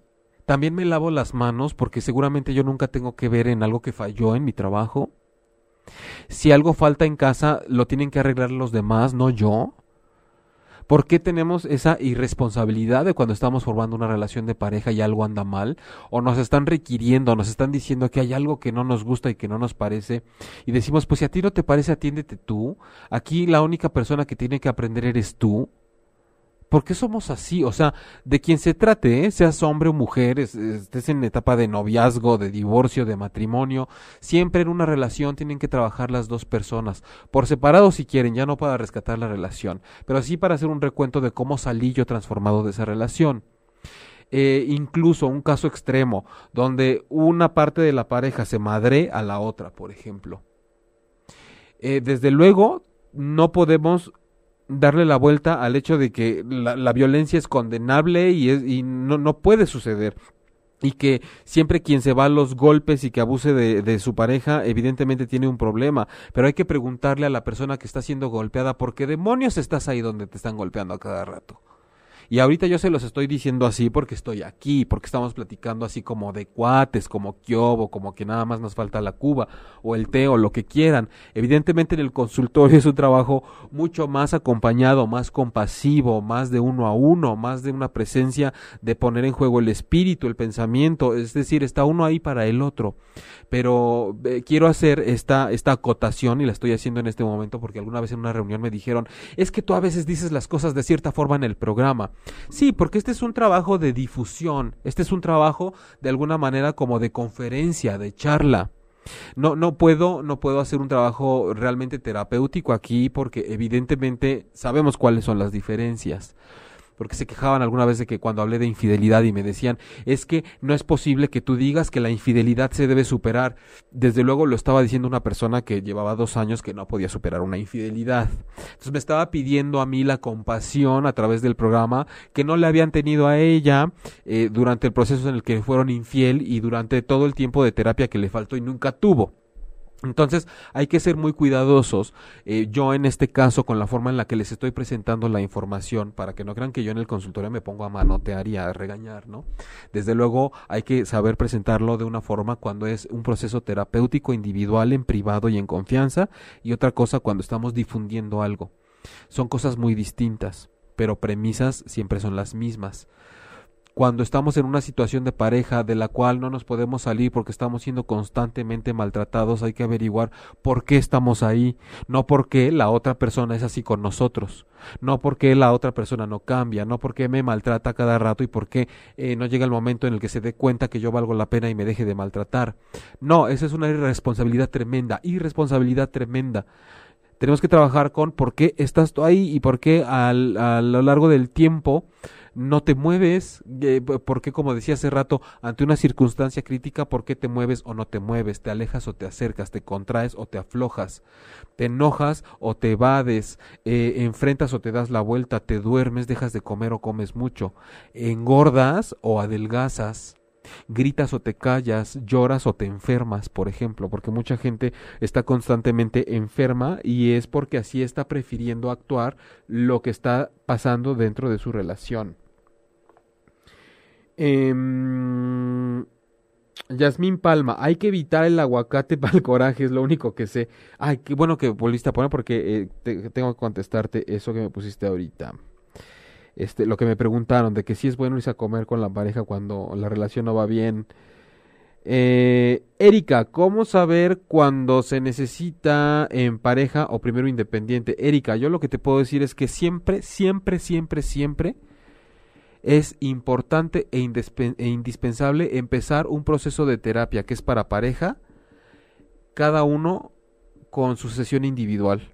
¿También me lavo las manos porque seguramente yo nunca tengo que ver en algo que falló en mi trabajo? Si algo falta en casa, lo tienen que arreglar los demás, no yo. ¿Por qué tenemos esa irresponsabilidad de cuando estamos formando una relación de pareja y algo anda mal? O nos están requiriendo, nos están diciendo que hay algo que no nos gusta y que no nos parece. Y decimos, pues si a ti no te parece, atiéndete tú. Aquí la única persona que tiene que aprender eres tú. ¿Por qué somos así? O sea, de quien se trate, seas hombre o mujer, estés en etapa de noviazgo, de divorcio, de matrimonio, siempre en una relación tienen que trabajar las dos personas, por separado si quieren, ya no para rescatar la relación, pero sí para hacer un recuento de cómo salí yo transformado de esa relación. Incluso un caso extremo, donde una parte de la pareja se madre a la otra, por ejemplo. Desde luego, no podemos darle la vuelta al hecho de que la violencia es condenable y no puede suceder, y que siempre quien se va a los golpes y que abuse de su pareja evidentemente tiene un problema, pero hay que preguntarle a la persona que está siendo golpeada por qué demonios estás ahí donde te están golpeando a cada rato. Y ahorita yo se los estoy diciendo así porque estoy aquí, porque estamos platicando así como de cuates, como quiobo, como que nada más nos falta la cuba o el té o lo que quieran. Evidentemente en el consultorio es un trabajo mucho más acompañado, más compasivo, más de uno a uno, más de una presencia de poner en juego el espíritu, el pensamiento, es decir, está uno ahí para el otro. Pero quiero hacer esta acotación, y la estoy haciendo en este momento porque alguna vez en una reunión me dijeron, es que tú a veces dices las cosas de cierta forma en el programa. Sí, porque este es un trabajo de difusión, este es un trabajo de alguna manera como de conferencia, de charla. No puedo hacer un trabajo realmente terapéutico aquí porque evidentemente sabemos cuáles son las diferencias. Porque se quejaban alguna vez de que cuando hablé de infidelidad y me decían, es que no es posible que tú digas que la infidelidad se debe superar. Desde luego lo estaba diciendo una persona que llevaba 2 años que no podía superar una infidelidad. Entonces me estaba pidiendo a mí la compasión a través del programa que no le habían tenido a ella durante el proceso en el que fueron infiel y durante todo el tiempo de terapia que le faltó y nunca tuvo. Entonces hay que ser muy cuidadosos, yo en este caso con la forma en la que les estoy presentando la información, para que no crean que yo en el consultorio me pongo a manotear y a regañar, ¿no? Desde luego hay que saber presentarlo de una forma cuando es un proceso terapéutico individual, en privado y en confianza, y otra cosa cuando estamos difundiendo algo. Son cosas muy distintas, pero premisas siempre son las mismas. cuando estamos en una situación de pareja de la cual no nos podemos salir porque estamos siendo constantemente maltratados, hay que averiguar por qué estamos ahí, no porque la otra persona es así con nosotros, no porque la otra persona no cambia, no porque me maltrata cada rato y porque no llega el momento en el que se dé cuenta que yo valgo la pena y me deje de maltratar. No, esa es una irresponsabilidad tremenda. Tenemos que trabajar con por qué estás tú ahí y por qué a lo largo del tiempo no te mueves, por qué, como decía hace rato, ante una circunstancia crítica, por qué te mueves o no te mueves, te alejas o te acercas, te contraes o te aflojas, te enojas o te evades, enfrentas o te das la vuelta, te duermes, dejas de comer o comes mucho, engordas o adelgazas. Gritas o te callas, lloras o te enfermas, por ejemplo, porque mucha gente está constantemente enferma y es porque así está prefiriendo actuar lo que está pasando dentro de su relación. Yasmín Palma, hay que evitar el aguacate para el coraje, es lo único que sé. Ay, qué bueno que volviste a poner porque tengo que contestarte eso que me pusiste ahorita. Lo que me preguntaron, de que si es bueno irse a comer con la pareja cuando la relación no va bien. Erika, ¿cómo saber cuando se necesita en pareja o primero independiente? Erika, yo lo que te puedo decir es que siempre es importante e indispensable empezar un proceso de terapia que es para pareja, cada uno con su sesión individual.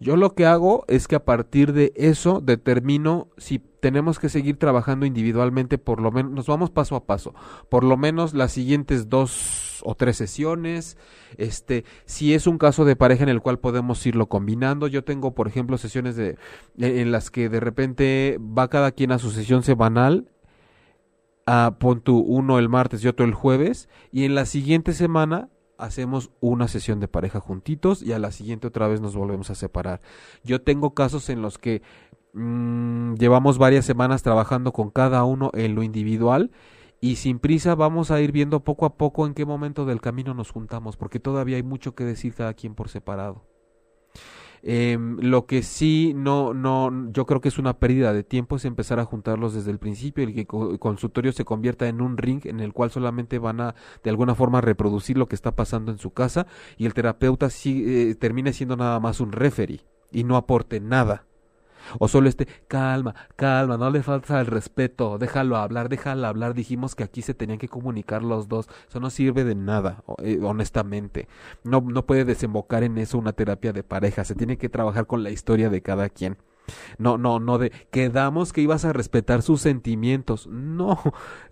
Yo lo que hago es que a partir de eso determino si tenemos que seguir trabajando individualmente, por lo menos, nos vamos paso a paso, por lo menos las siguientes 2 o 3 sesiones, si es un caso de pareja en el cual podemos irlo combinando. Yo tengo, por ejemplo, sesiones en las que de repente va cada quien a su sesión semanal, pon tú uno el martes y otro el jueves, y en la siguiente semana hacemos una sesión de pareja juntitos y a la siguiente otra vez nos volvemos a separar. Yo tengo casos en los que llevamos varias semanas trabajando con cada uno en lo individual y sin prisa vamos a ir viendo poco a poco en qué momento del camino nos juntamos, porque todavía hay mucho que decir cada quien por separado. Lo que sí no, yo creo que es una pérdida de tiempo es empezar a juntarlos desde el principio, el que el consultorio se convierta en un ring en el cual solamente van a de alguna forma reproducir lo que está pasando en su casa y el terapeuta termine siendo nada más un referee y no aporte nada. O solo calma, no le falta el respeto, déjala hablar, dijimos que aquí se tenían que comunicar los dos, eso no sirve de nada, honestamente, no puede desembocar en eso una terapia de pareja, se tiene que trabajar con la historia de cada quien. No, de quedamos que ibas a respetar sus sentimientos. No,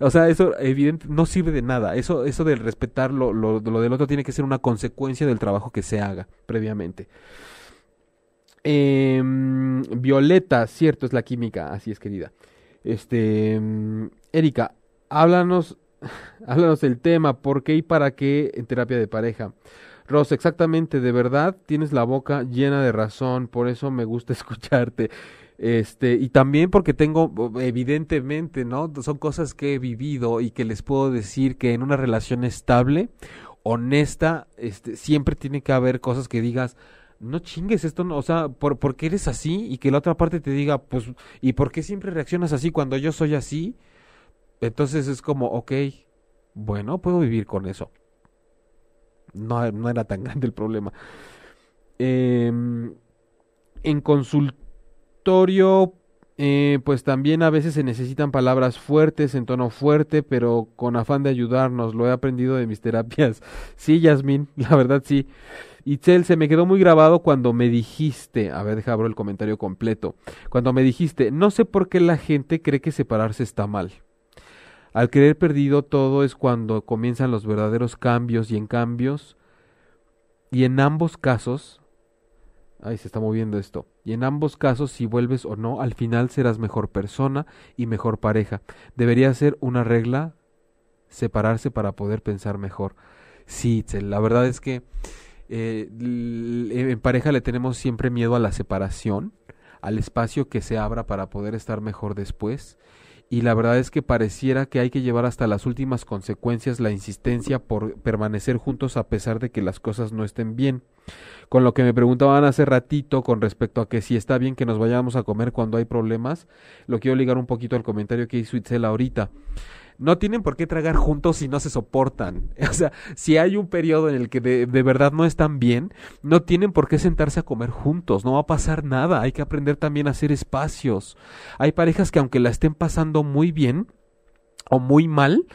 o sea, eso evidente no sirve de nada. Eso del respetar lo del otro tiene que ser una consecuencia del trabajo que se haga previamente. Violeta, cierto, es la química, así es, querida. Erika, háblanos el tema, ¿por qué y para qué en terapia de pareja? Rosa, exactamente, de verdad, tienes la boca llena de razón, por eso me gusta escucharte. Y también porque tengo, evidentemente, ¿no? Son cosas que he vivido y que les puedo decir que en una relación estable, honesta, siempre tiene que haber cosas que digas, no chingues, esto no, o sea, ¿por qué eres así? Y que la otra parte te diga, pues, ¿y por qué siempre reaccionas así cuando yo soy así? Entonces es como, ok, bueno, puedo vivir con eso. No era tan grande el problema. En consultorio, pues también a veces se necesitan palabras fuertes, en tono fuerte, pero con afán de ayudarnos, lo he aprendido de mis terapias. Sí, Yasmín, la verdad sí. Itzel, se me quedó muy grabado cuando me dijiste, a ver, deja abro el comentario completo, cuando me dijiste, no sé por qué la gente cree que separarse está mal. Al creer perdido todo es cuando comienzan los verdaderos cambios y en ambos casos, si vuelves o no, al final serás mejor persona y mejor pareja. Debería ser una regla separarse para poder pensar mejor. Sí, Itzel, la verdad es que en pareja le tenemos siempre miedo a la separación, al espacio que se abra para poder estar mejor después, y la verdad es que pareciera que hay que llevar hasta las últimas consecuencias la insistencia por permanecer juntos a pesar de que las cosas no estén bien. Con lo que me preguntaban hace ratito con respecto a que si está bien que nos vayamos a comer cuando hay problemas, lo quiero ligar un poquito al comentario que hizo Itzel ahorita. No tienen por qué tragar juntos si no se soportan. O sea, si hay un periodo en el que de verdad no están bien, no tienen por qué sentarse a comer juntos, no va a pasar nada. Hay que aprender también a hacer espacios. Hay parejas que aunque la estén pasando muy bien o muy mal,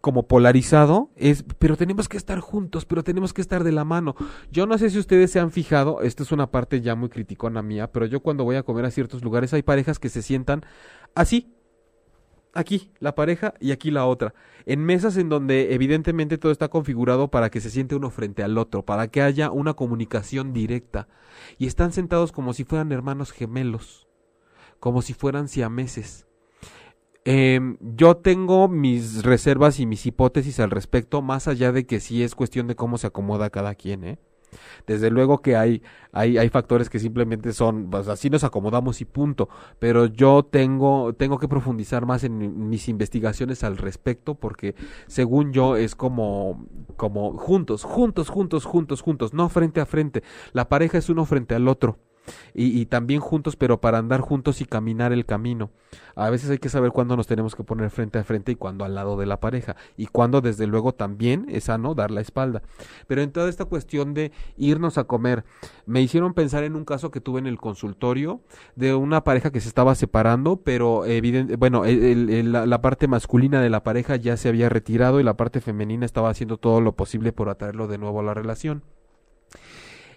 como polarizado, es pero tenemos que estar juntos, pero tenemos que estar de la mano. Yo no sé si ustedes se han fijado, esta es una parte ya muy criticona mía, pero yo cuando voy a comer a ciertos lugares hay parejas que se sientan así, aquí la pareja y aquí la otra, en mesas en donde evidentemente todo está configurado para que se siente uno frente al otro, para que haya una comunicación directa, y están sentados como si fueran hermanos gemelos, como si fueran siameses. Yo tengo mis reservas y mis hipótesis al respecto, más allá de que sí es cuestión de cómo se acomoda cada quien, ¿eh? Desde luego que hay factores que simplemente son, pues, así nos acomodamos y punto, pero yo tengo que profundizar más en mis investigaciones al respecto, porque según yo es como juntos, no frente a frente. La pareja es uno frente al otro y también juntos, pero para andar juntos y caminar el camino. A veces hay que saber cuándo nos tenemos que poner frente a frente y cuándo al lado de la pareja, y cuándo desde luego también es sano dar la espalda. Pero en toda esta cuestión de irnos a comer, me hicieron pensar en un caso que tuve en el consultorio de una pareja que se estaba separando, pero la parte masculina de la pareja ya se había retirado y la parte femenina estaba haciendo todo lo posible por atraerlo de nuevo a la relación.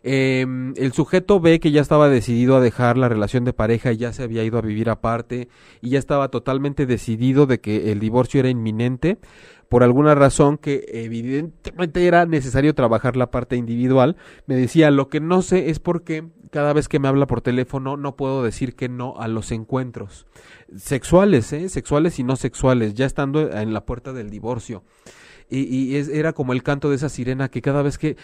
El sujeto ve que ya estaba decidido a dejar la relación de pareja y ya se había ido a vivir aparte y ya estaba totalmente decidido de que el divorcio era inminente, por alguna razón que evidentemente era necesario trabajar la parte individual. Me decía, lo que no sé es por qué cada vez que me habla por teléfono no puedo decir que no a los encuentros sexuales, sexuales y no sexuales, ya estando en la puerta del divorcio. Era como el canto de esa sirena que cada vez que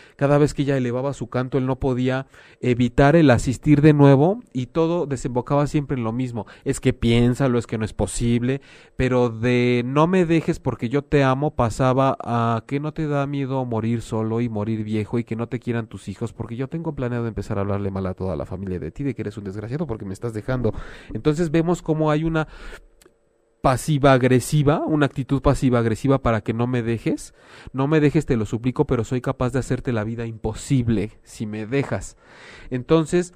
ella elevaba su canto, él no podía evitar el asistir de nuevo y todo desembocaba siempre en lo mismo. Es que piénsalo, es que no es posible, pero de no me dejes porque yo te amo pasaba a que no te da miedo morir solo y morir viejo y que no te quieran tus hijos porque yo tengo planeado empezar a hablarle mal a toda la familia de ti, de que eres un desgraciado porque me estás dejando. Entonces vemos cómo hay una pasiva-agresiva para que no me dejes, te lo suplico, pero soy capaz de hacerte la vida imposible si me dejas. Entonces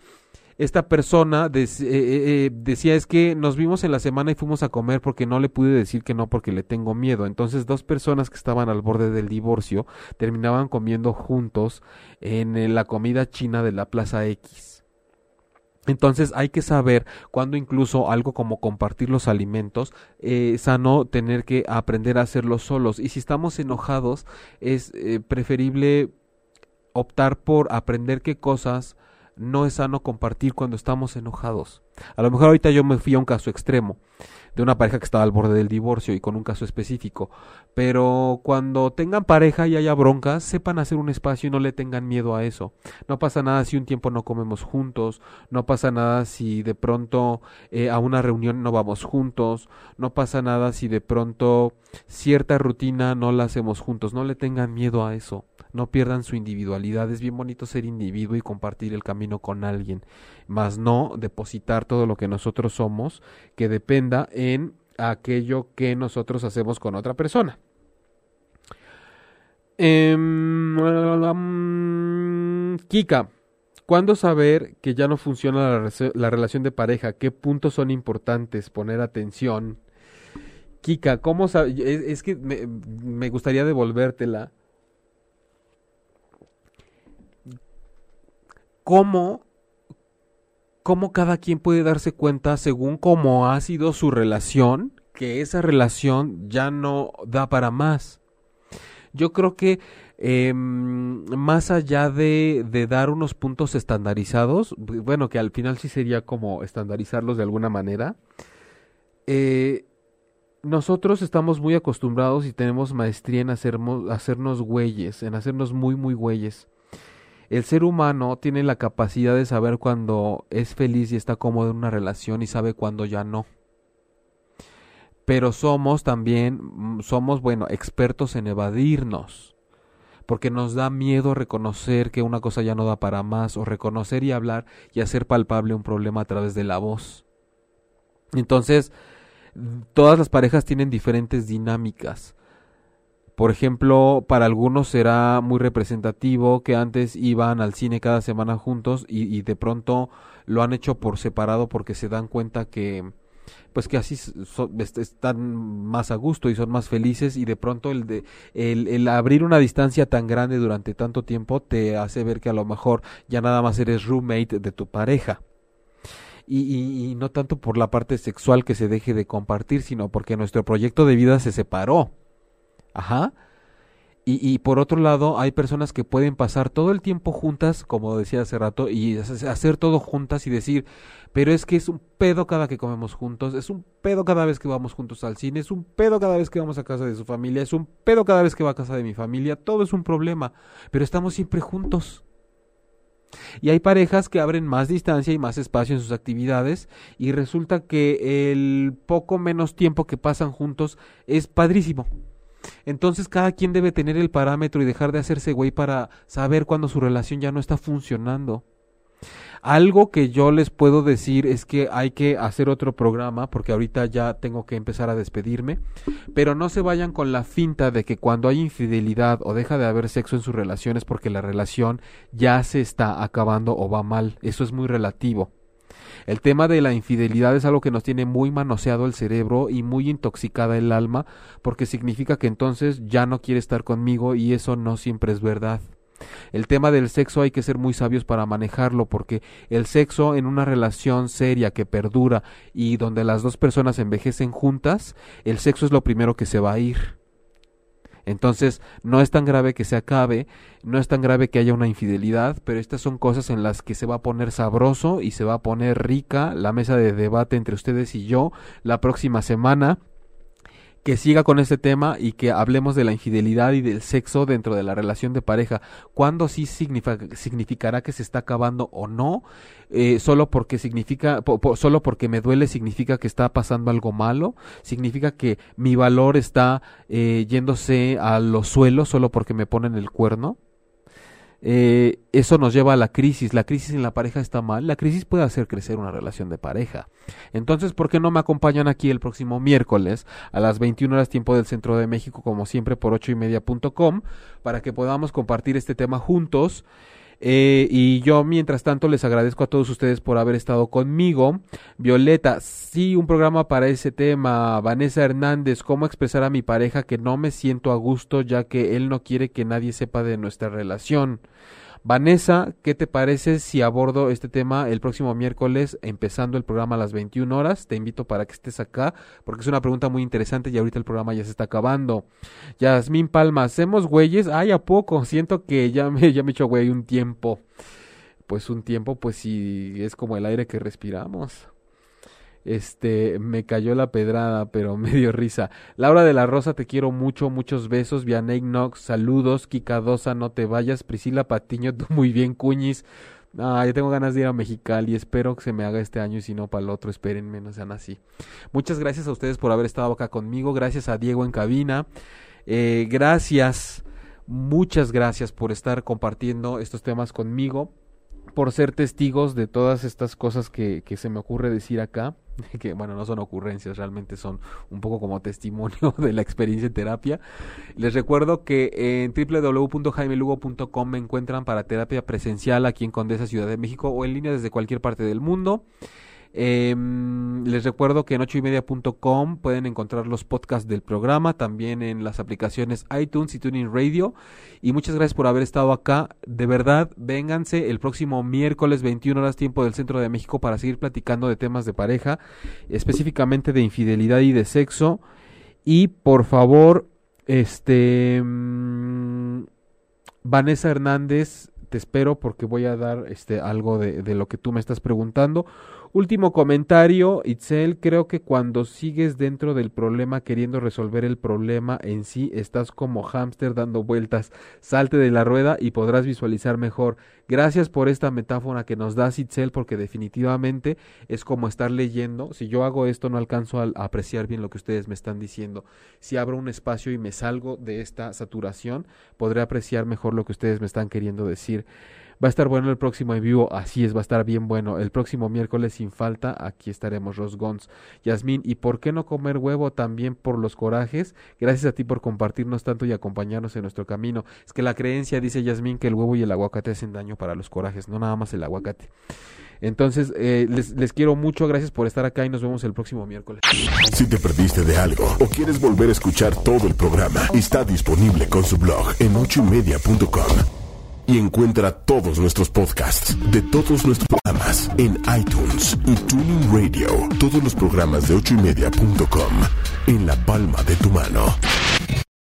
esta persona decía, es que nos vimos en la semana y fuimos a comer porque no le pude decir que no porque le tengo miedo. Entonces dos personas que estaban al borde del divorcio terminaban comiendo juntos en la comida china de la Plaza X. Entonces hay que saber cuando incluso algo como compartir los alimentos, sano tener que aprender a hacerlo solos. Y si estamos enojados, es preferible optar por aprender qué cosas no es sano compartir cuando estamos enojados. A lo mejor ahorita yo me fui a un caso extremo de una pareja que estaba al borde del divorcio y con un caso específico, pero cuando tengan pareja y haya broncas, sepan hacer un espacio y no le tengan miedo a eso. No pasa nada si un tiempo no comemos juntos, no pasa nada si de pronto a una reunión no vamos juntos, no pasa nada si de pronto cierta rutina no la hacemos juntos. No le tengan miedo a eso, no pierdan su individualidad. Es bien bonito ser individuo y compartir el camino con alguien, mas no depositar todo lo que nosotros somos, que dependa en aquello que nosotros hacemos con otra persona. Kika, ¿cuándo saber que ya no funciona la relación de pareja? ¿Qué puntos son importantes? Poner atención. Kika, ¿cómo sabes? Es que me gustaría devolvértela. ¿Cómo cada quien puede darse cuenta, según cómo ha sido su relación, que esa relación ya no da para más? Yo creo que más allá de dar unos puntos estandarizados, bueno, que al final sí sería como estandarizarlos de alguna manera, nosotros estamos muy acostumbrados y tenemos maestría en hacernos güeyes, en hacernos muy, muy güeyes. El ser humano tiene la capacidad de saber cuando es feliz y está cómodo en una relación y sabe cuando ya no. pero somos expertos en evadirnos, porque nos da miedo reconocer que una cosa ya no da para más, o reconocer y hablar y hacer palpable un problema a través de la voz. Entonces, todas las parejas tienen diferentes dinámicas. Por ejemplo, para algunos será muy representativo que antes iban al cine cada semana juntos y de pronto lo han hecho por separado porque se dan cuenta que así están más a gusto y son más felices, y de pronto el abrir una distancia tan grande durante tanto tiempo te hace ver que a lo mejor ya nada más eres roommate de tu pareja. Y no tanto por la parte sexual que se deje de compartir, sino porque nuestro proyecto de vida se separó. Ajá. Y por otro lado, hay personas que pueden pasar todo el tiempo juntas, como decía hace rato, y hacer todo juntas y decir, pero es que es un pedo cada que comemos juntos, es un pedo cada vez que vamos juntos al cine, es un pedo cada vez que vamos a casa de su familia, es un pedo cada vez que va a casa de mi familia, todo es un problema, pero estamos siempre juntos. Y hay parejas que abren más distancia y más espacio en sus actividades, y resulta que el poco menos tiempo que pasan juntos es padrísimo. Entonces cada quien debe tener el parámetro y dejar de hacerse güey para saber cuando su relación ya no está funcionando. Algo que yo les puedo decir es que hay que hacer otro programa, porque ahorita ya tengo que empezar a despedirme, pero no se vayan con la finta de que cuando hay infidelidad o deja de haber sexo en sus relaciones porque la relación ya se está acabando o va mal. Eso es muy relativo. El tema de la infidelidad es algo que nos tiene muy manoseado el cerebro y muy intoxicada el alma, porque significa que entonces ya no quiere estar conmigo, y eso no siempre es verdad. El tema del sexo hay que ser muy sabios para manejarlo, porque el sexo en una relación seria que perdura y donde las dos personas envejecen juntas, el sexo es lo primero que se va a ir. Entonces, no es tan grave que se acabe, no es tan grave que haya una infidelidad, pero estas son cosas en las que se va a poner sabroso y se va a poner rica la mesa de debate entre ustedes y yo la próxima semana, que siga con este tema y que hablemos de la infidelidad y del sexo dentro de la relación de pareja. ¿Cuándo sí significará que se está acabando o no? Solo porque me duele significa que está pasando algo malo, significa que mi valor está yéndose a los suelos solo porque me ponen el cuerno. Eso nos lleva a la crisis. La crisis en la pareja está mal. La crisis puede hacer crecer una relación de pareja. Entonces, ¿por qué no me acompañan aquí el próximo miércoles a las 21 horas tiempo del Centro de México, como siempre, por 8ymedia.com, para que podamos compartir este tema juntos? Y yo, mientras tanto, les agradezco a todos ustedes por haber estado conmigo. Violeta, sí, un programa para ese tema. Vanessa Hernández, ¿cómo expresar a mi pareja que no me siento a gusto ya que él no quiere que nadie sepa de nuestra relación? Vanessa, ¿qué te parece si abordo este tema el próximo miércoles, empezando el programa a las 21 horas? Te invito para que estés acá, porque es una pregunta muy interesante y ahorita el programa ya se está acabando. Yasmín Palma, ¿hacemos güeyes? Ay, ¿a poco? Siento que ya me he hecho güey un tiempo. Pues sí, es como el aire que respiramos. Me cayó la pedrada, pero me dio risa. Laura de la Rosa, te quiero mucho, muchos besos. Vianey Knox, saludos. Kika Dosa, no te vayas. Priscila Patiño, tú muy bien, cuñis. Yo tengo ganas de ir a Mexicali, espero que se me haga este año y si no para el otro, espérenme, no sean así. Muchas gracias a ustedes por haber estado acá conmigo, gracias a Diego en cabina, muchas gracias por estar compartiendo estos temas conmigo, por ser testigos de todas estas cosas que se me ocurre decir acá, que bueno, no son ocurrencias, realmente son un poco como testimonio de la experiencia en terapia. Les recuerdo que en www.jaimelugo.com me encuentran para terapia presencial aquí en Condesa, Ciudad de México, o en línea desde cualquier parte del mundo. Les recuerdo que en 8ymedia.com pueden encontrar los podcasts del programa, también en las aplicaciones iTunes y TuneIn Radio. Y muchas gracias por haber estado acá. De verdad, vénganse el próximo miércoles 21 horas tiempo del Centro de México para seguir platicando de temas de pareja, específicamente de infidelidad y de sexo. Y por favor, Vanessa Hernández, te espero porque voy a dar algo de lo que tú me estás preguntando. Último comentario, Itzel, creo que cuando sigues dentro del problema queriendo resolver el problema en sí, estás como hámster dando vueltas. Salte de la rueda y podrás visualizar mejor. Gracias por esta metáfora que nos das, Itzel, porque definitivamente es como estar leyendo. Si yo hago esto, no alcanzo a apreciar bien lo que ustedes me están diciendo. Si abro un espacio y me salgo de esta saturación, podré apreciar mejor lo que ustedes me están queriendo decir. Va a estar bueno el próximo en vivo, así es, va a estar bien bueno. El próximo miércoles sin falta, aquí estaremos, Rosgons. Yasmín, ¿y por qué no comer huevo también por los corajes? Gracias a ti por compartirnos tanto y acompañarnos en nuestro camino. Es que la creencia, dice Yasmín, que el huevo y el aguacate hacen daño para los corajes, no nada más el aguacate. Entonces, les quiero mucho, gracias por estar acá y nos vemos el próximo miércoles. Si te perdiste de algo o quieres volver a escuchar todo el programa, está disponible con su blog en 8ymedia.com. Y encuentra todos nuestros podcasts de todos nuestros programas en iTunes y TuneIn Radio. Todos los programas de 8ymedia.com en la palma de tu mano.